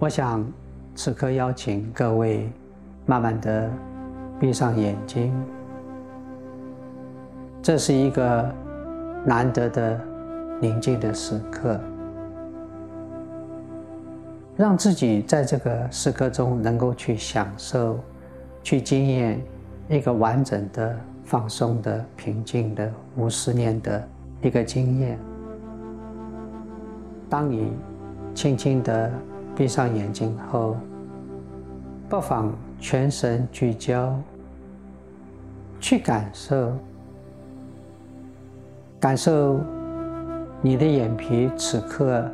我想此刻邀请各位慢慢地闭上眼睛，这是一个难得的宁静的时刻，让自己在这个时刻中能够去享受、去经验一个完整的、放松的、平静的、无思念的一个经验。当你轻轻地闭上眼睛后，不妨全神聚焦，去感受你的眼皮此刻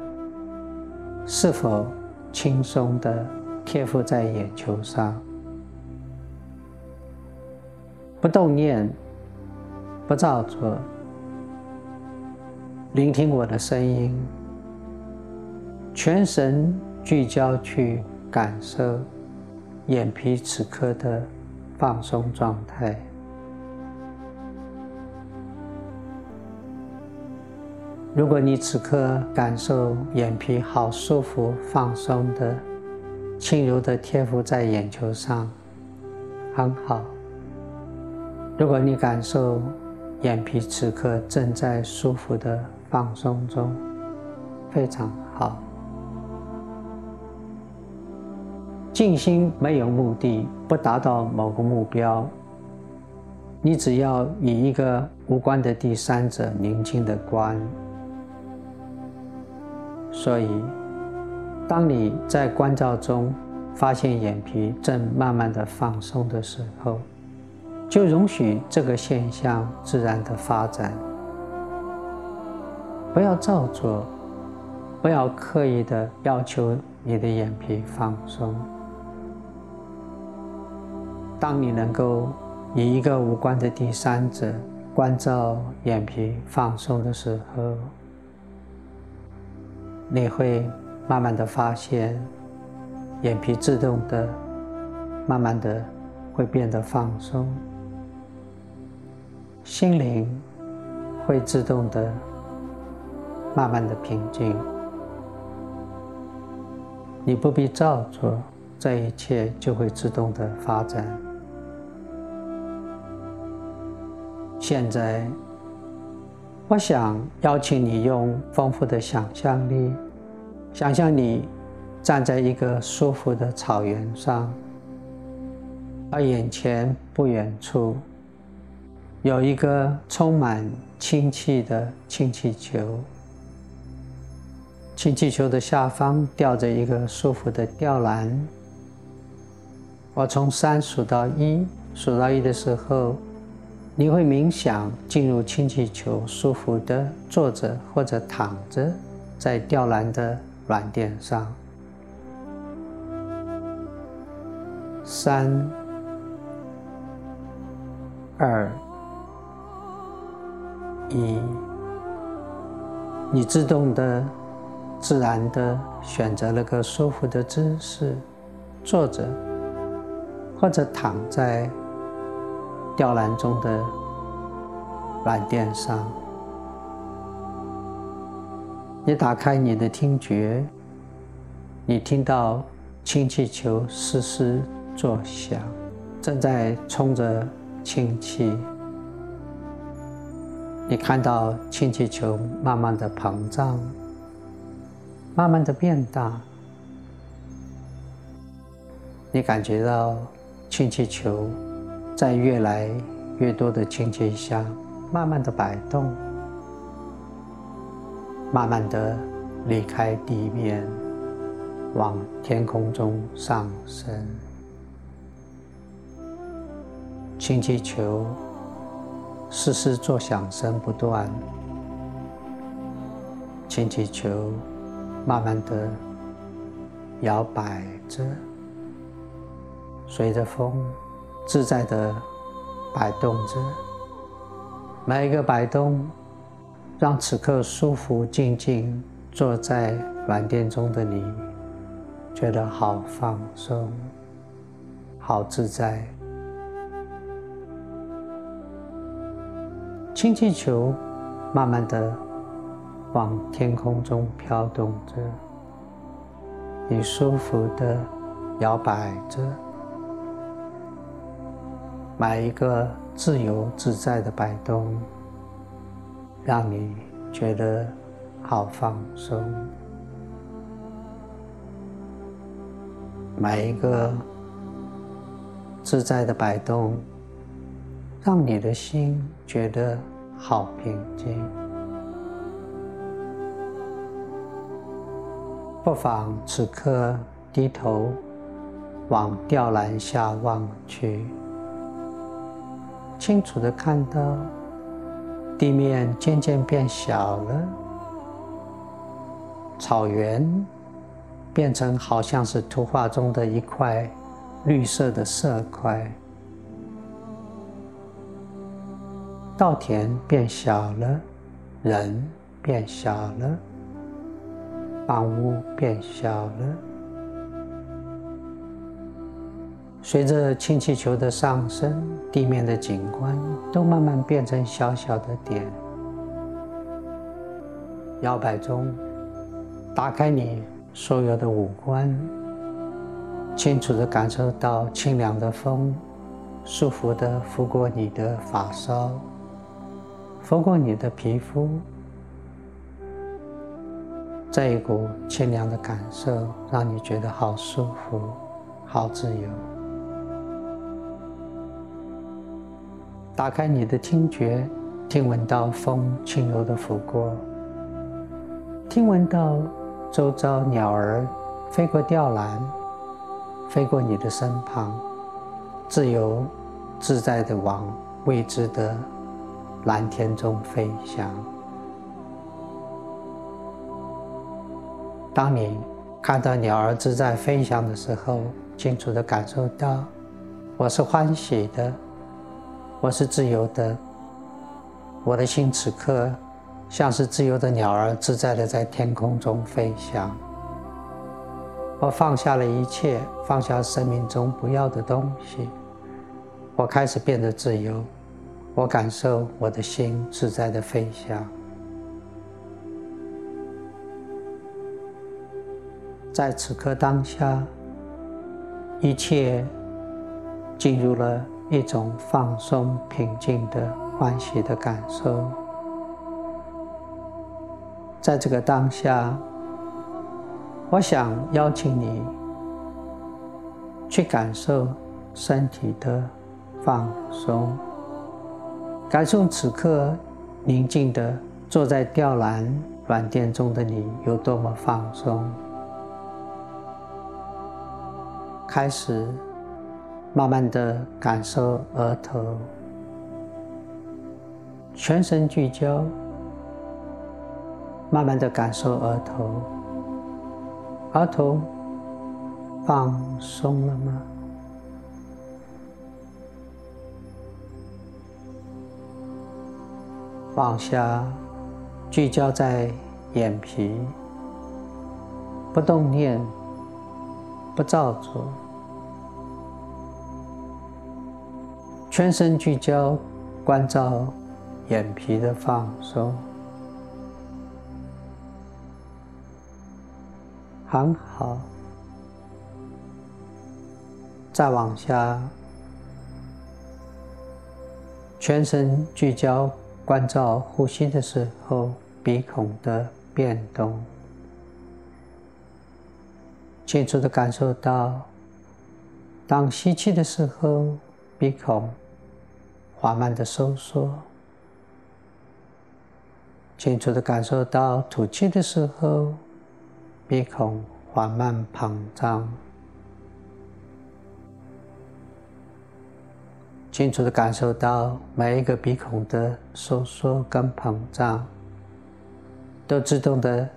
是否轻松地贴附在眼球上，不动念，不造作，聆听我的声音，全神聚焦去感受眼皮此刻的放松状态。如果你此刻感受眼皮好舒服、放松的、轻柔的贴附在眼球上，很好。如果你感受眼皮此刻正在舒服的放松中，非常好。静心没有目的，不达到某个目标，你只要以一个无关的第三者宁静的观。所以，当你在观照中发现眼皮正慢慢的放松的时候，就容许这个现象自然的发展，不要造作，不要刻意的要求你的眼皮放松。当你能够以一个无关的第三者关照眼皮放松的时候，你会慢慢的发现眼皮自动的慢慢的会变得放松，心灵会自动的慢慢的平静。你不必照做，这一切就会自动的发展。现在我想邀请你用丰富的想象力，想象你站在一个舒服的草原上，而眼前不远处有一个充满氢气的氢气球，氢气球的下方吊着一个舒服的吊篮。我从3数到1，数到1的时候，你会冥想进入氢气球，舒服的坐着或者躺着在吊篮的软垫上。3、2、1，你自动的、自然的选择了个舒服的姿势，坐着或者躺在吊篮中的软垫上。你打开你的听觉，你听到氢气球嘶嘶作响，正在冲着氢气。你看到氢气球慢慢的膨胀，慢慢的变大。你感觉到氢气球在越来越多的氢气下慢慢的摆动，慢慢的离开地面，往天空中上升。氢气球嘶嘶作响声不断，氢气球慢慢的摇摆着，随着风自在地摆动着，每一个摆动，让此刻舒服静静坐在软垫中的你，觉得好放松，好自在。氢气球慢慢地往天空中飘动着，你舒服的摇摆着，买一个自由自在的摆动，让你觉得好放松。买一个自在的摆动，让你的心觉得好平静。不妨此刻低头往吊篮下望去，清楚地看到地面渐渐变小了，草原变成好像是图画中的一块绿色的色块，稻田变小了，人变小了，房屋变小了。随着氢气球的上升，地面的景观都慢慢变成小小的点。摇摆中，打开你所有的五官，清楚地感受到清凉的风，舒服地拂过你的发梢，拂过你的皮肤，这一股清凉的感受让你觉得好舒服，好自由。打开你的听觉，听闻到风轻柔地拂过，听闻到周遭鸟儿飞过吊篮，飞过你的身旁，自由自在地往未知的蓝天中飞翔。当你看到鸟儿自在飞翔的时候，清楚地感受到我是欢喜的，我是自由的，我的心此刻像是自由的鸟儿自在地在天空中飞翔。我放下了一切，放下生命中不要的东西，我开始变得自由，我感受我的心自在地飞翔。在此刻当下，一切进入了一种放松、平静的欢喜的感受。在这个当下，我想邀请你去感受身体的放松，感受此刻宁静的坐在吊篮软垫中的你有多么放松。开始慢慢的感受额头，全神聚焦，慢慢的感受额头。额头放松了吗？往下聚焦在眼皮，不动念，不造作，全身聚焦，关照眼皮的放松。很好，再往下，全身聚焦，关照呼吸的时候鼻孔的变动，清楚地感受到，当吸气的时候，鼻孔缓慢地收缩，清楚地感受到吐气的时候，鼻孔缓慢膨胀，清楚地感受到每一个鼻孔的收缩跟膨胀，都自动地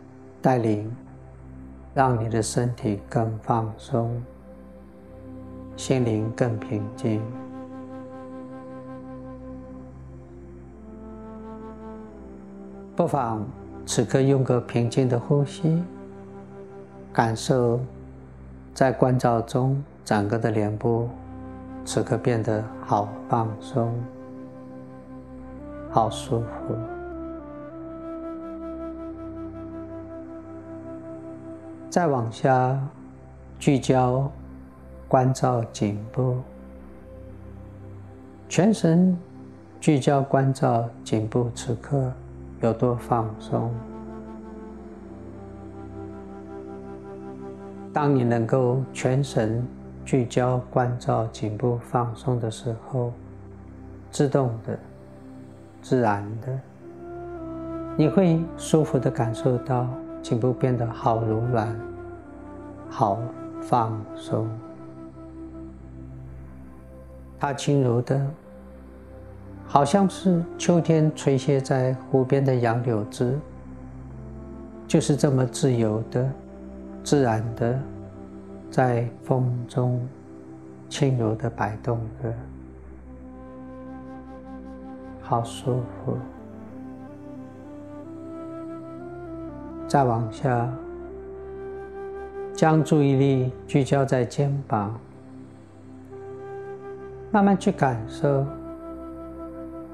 带领让你的身体更放松，心灵更平静。不妨此刻用个平静的呼吸，感受在关照中整个的脸部此刻变得好放松，好舒服。再往下，聚焦关照颈部，全神聚焦关照颈部此刻有多放松。当你能够全神聚焦关照颈部放松的时候，自动的、自然的，你会舒服的感受到颈部变得好柔软、好放松。它轻柔的，好像是秋天垂泻在湖边的杨柳枝，就是这么自由的、自然的，在风中轻柔的摆动着，好舒服。再往下，将注意力聚焦在肩膀，慢慢去感受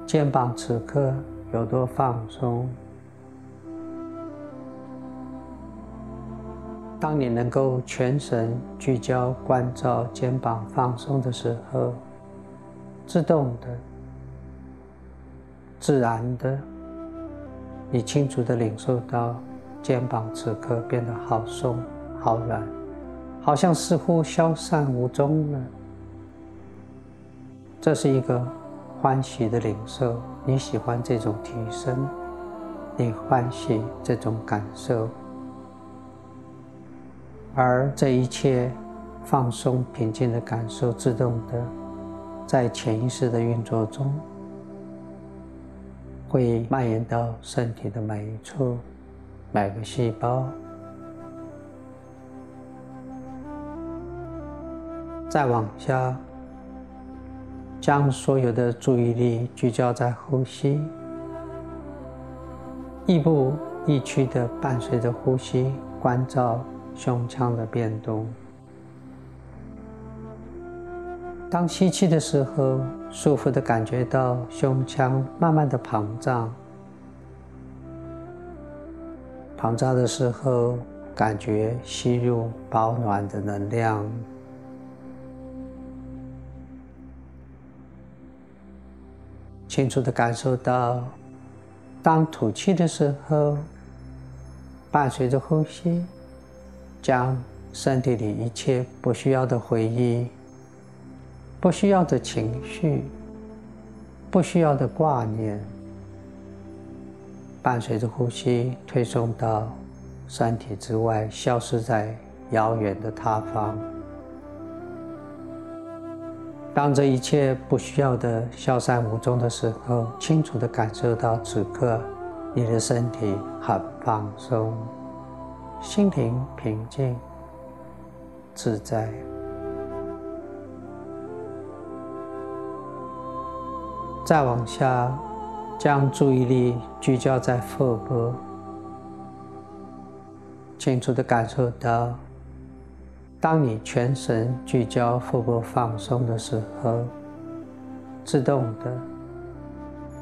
肩膀此刻有多放松。当你能够全神聚焦关照肩膀放松的时候，自动的、自然的，你清楚地领受到肩膀此刻变得好松、好软，好像似乎消散无踪了。这是一个欢喜的领受，你喜欢这种提升，你欢喜这种感受。而这一切放松平静的感受，自动的在潜意识的运作中会蔓延到身体的每一处、每个细胞。再往下，将所有的注意力聚焦在呼吸，亦步亦趋的伴随着呼吸关照胸腔的变动。当吸气的时候，舒服的感觉到胸腔慢慢的膨胀，膨胀的时候感觉吸入保暖的能量。清楚的感受到，当吐气的时候，伴随着呼吸将身体里一切不需要的回忆、不需要的情绪、不需要的挂念，伴随着呼吸推送到身体之外，消失在遥远的他方。当这一切不需要的消散无踪的时候，清楚地感受到此刻你的身体很放松，心灵平静、自在。再往下，将注意力聚焦在腹部，清楚地感受到，当你全神聚焦腹部放松的时候，自动的、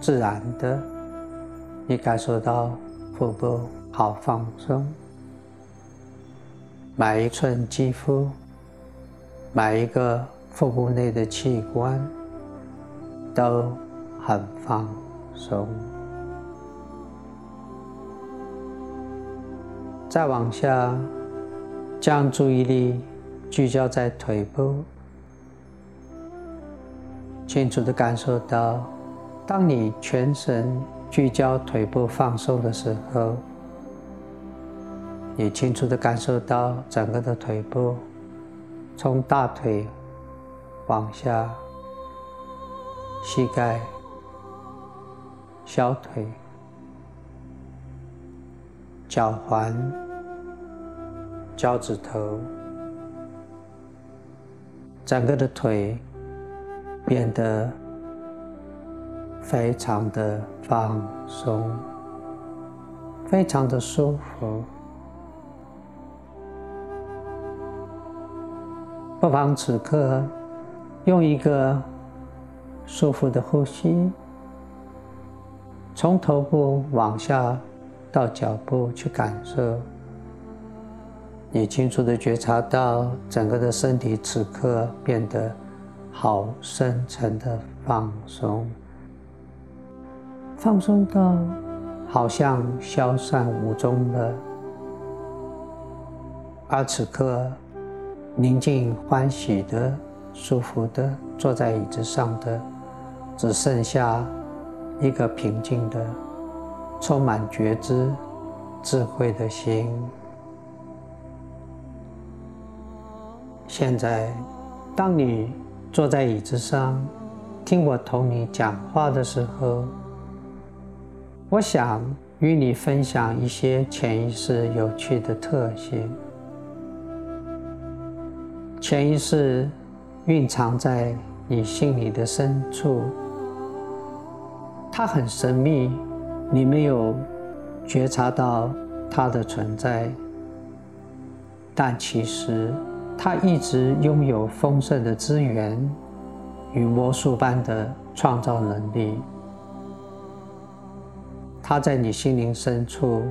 自然的，你感受到腹部好放松。每一寸肌肤，每一个腹部内的器官都很放松。再往下，将注意力聚焦在腿部，清楚地感受到，当你全神聚焦腿部放松的时候，你清楚地感受到整个的腿部，从大腿往下，膝盖、小腿、脚踝、脚趾头，整个的腿变得非常的放松，非常的舒服。不妨此刻用一个舒服的呼吸，从头部往下到脚部去感受，你清楚地觉察到整个的身体此刻变得好深沉的放松，放松到好像消散无踪了。而此刻宁静欢喜的舒服的坐在椅子上的，只剩下一个平静的充满觉知智慧的心。现在当你坐在椅子上听我同你讲话的时候，我想与你分享一些潜意识有趣的特性。潜意识蕴藏在你心里的深处，它很神秘，你没有觉察到它的存在，但其实它一直拥有丰盛的资源与魔术般的创造能力。它在你心灵深处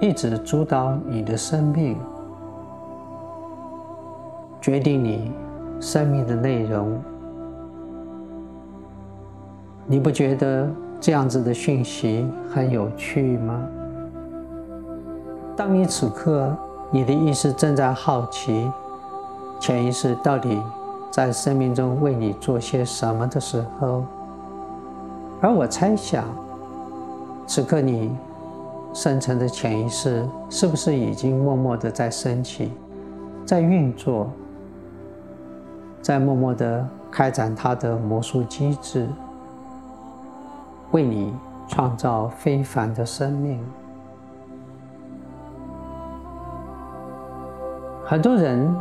一直主导你的生命，决定你生命的内容。你不觉得这样子的讯息很有趣吗？当你此刻你的意识正在好奇潜意识到底在生命中为你做些什么的时候，而我猜想此刻你深层的潜意识是不是已经默默地在升起，在运作，在默默地开展它的魔术机制，为你创造非凡的生命。很多人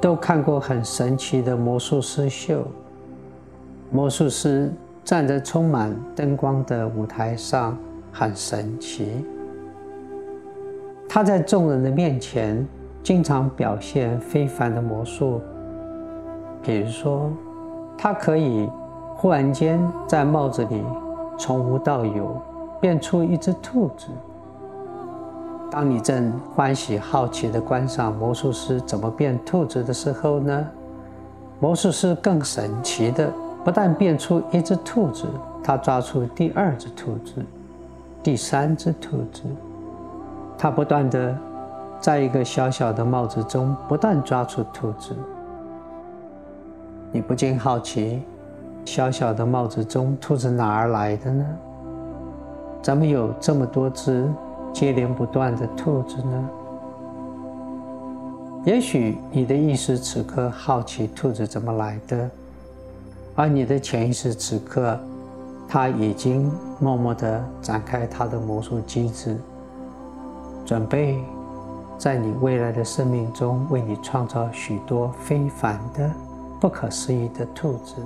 都看过很神奇的魔术师秀，魔术师站在充满灯光的舞台上，很神奇。他在众人的面前经常表现非凡的魔术，比如说，他可以忽然间在帽子里从无到有变出一只兔子。当你正欢喜好奇地观赏魔术师怎么变兔子的时候呢，魔术师更神奇的不但变出一只兔子，他抓出第二只兔子，第三只兔子。他不断地在一个小小的帽子中不断抓出兔子。你不禁好奇，小小的帽子中兔子哪儿来的呢？怎么有这么多只接连不断的兔子呢？也许你的意识此刻好奇兔子怎么来的，而你的潜意识此刻它已经默默地展开它的魔术机制，准备在你未来的生命中为你创造许多非凡的不可思议的兔子。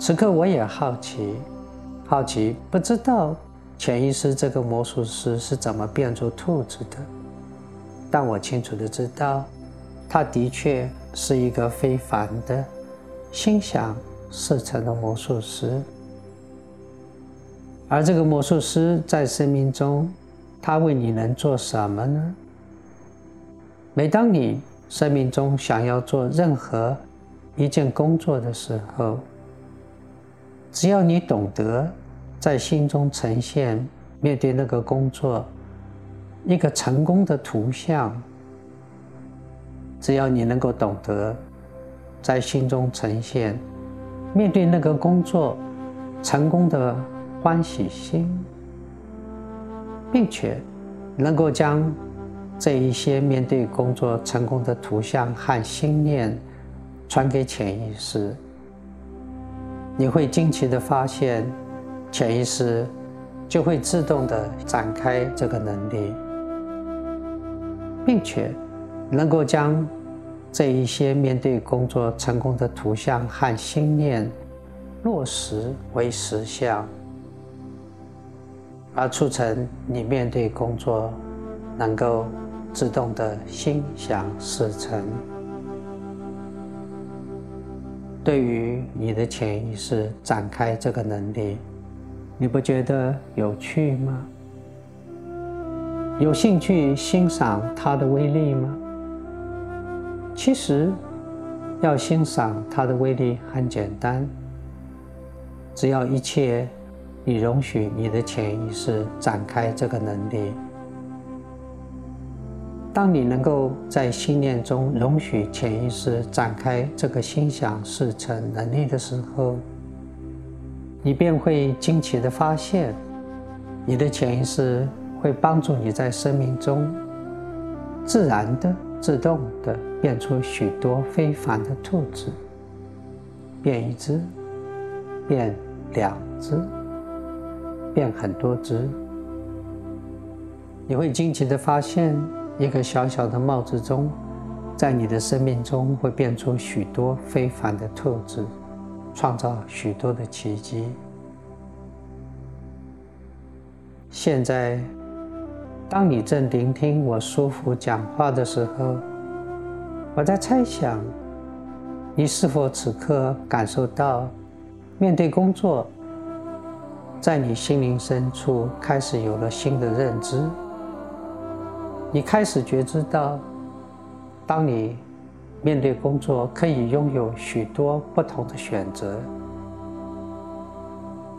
此刻我也好奇不知道潜意识这个魔术师是怎么变出兔子的，但我清楚地知道他的确是一个非凡的心想事成的魔术师。而这个魔术师在生命中他为你能做什么呢？每当你生命中想要做任何一件工作的时候，只要你懂得在心中呈现面对那个工作一个成功的图像，只要你能够懂得在心中呈现面对那个工作成功的欢喜心，并且能够将这一些面对工作成功的图像和心念传给潜意识，你会惊奇地发现潜意识就会自动地展开这个能力，并且能够将这一些面对工作成功的图像和心念落实为实相，而促成你面对工作能够自动的心想事成。对于你的潜意识展开这个能力，你不觉得有趣吗？有兴趣欣赏它的威力吗？其实，要欣赏它的威力很简单，只要一切你容许你的潜意识展开这个能力。当你能够在心念中容许潜意识展开这个心想事成能力的时候，你便会惊奇地发现，你的潜意识会帮助你在生命中自然的、自动的变出许多非凡的兔子，变一只，变两只，变很多只。你会惊奇地发现，一个小小的帽子中，在你的生命中会变出许多非凡的兔子，创造许多的奇迹。现在，当你正聆听我舒服讲话的时候，我在猜想，你是否此刻感受到，面对工作，在你心灵深处开始有了新的认知。你开始觉知到，当你面对工作，可以拥有许多不同的选择。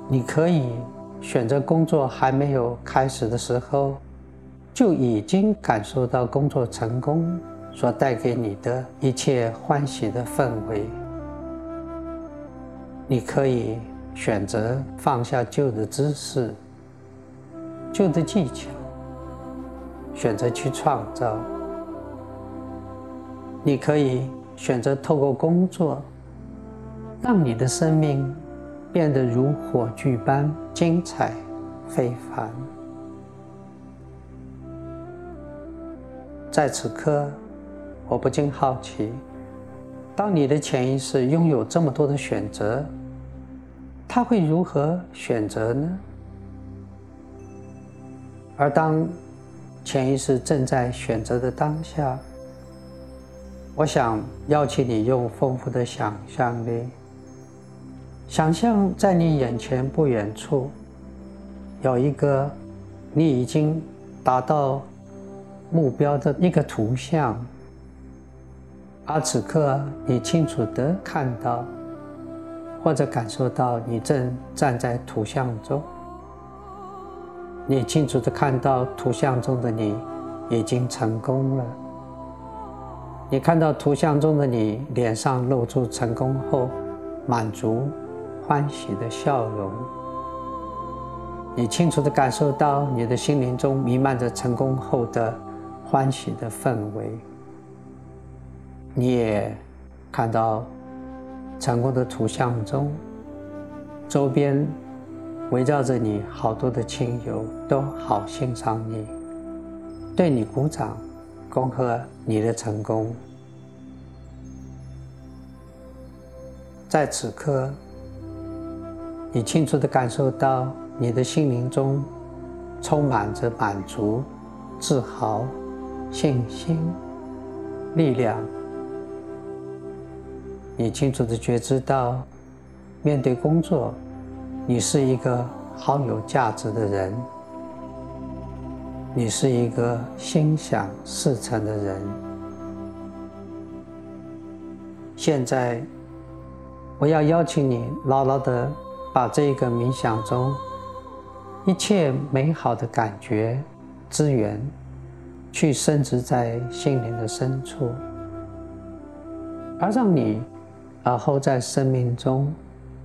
你可以选择工作还没有开始的时候，就已经感受到工作成功所带给你的一切欢喜的氛围。你可以选择放下旧的知识、旧的技巧，选择去创造。你可以选择透过工作，让你的生命变得如火炬般精彩非凡。在此刻，我不禁好奇，当你的潜意识拥有这么多的选择，它会如何选择呢？而当潜意识正在选择的当下，我想邀请你用丰富的想象力，想象在你眼前不远处，有一个你已经达到目标的一个图像，而此刻你清楚地看到，或者感受到你正站在图像中。你清楚地看到图像中的你已经成功了。你看到图像中的你脸上露出成功后满足欢喜的笑容。你清楚地感受到你的心灵中弥漫着成功后的欢喜的氛围。你也看到成功的图像中，周边围绕着你好多的亲友都好欣赏你，对你鼓掌，恭贺你的成功。在此刻，你清楚地感受到你的心灵中充满着满足、自豪、信心、力量。你清楚地觉知到，面对工作，你是一个好有价值的人，你是一个心想事成的人。现在，我要邀请你牢牢地把这个冥想中一切美好的感觉资源去深植在心灵的深处，而让你而后在生命中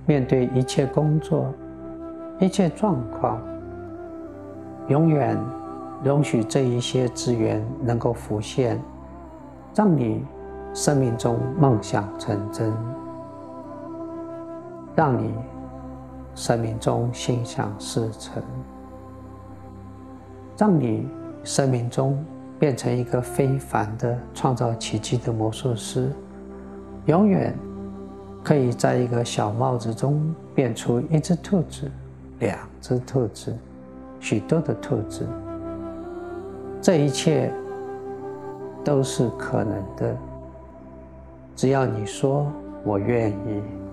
面对一切工作、一切状况，永远容许这一些资源能够浮现，让你生命中梦想成真，让你生命中心想事成，让你生命中变成一个非凡的创造奇迹的魔术师，永远可以在一个小帽子中变出一只兔子、两只兔子、许多的兔子。这一切都是可能的，只要你说我愿意。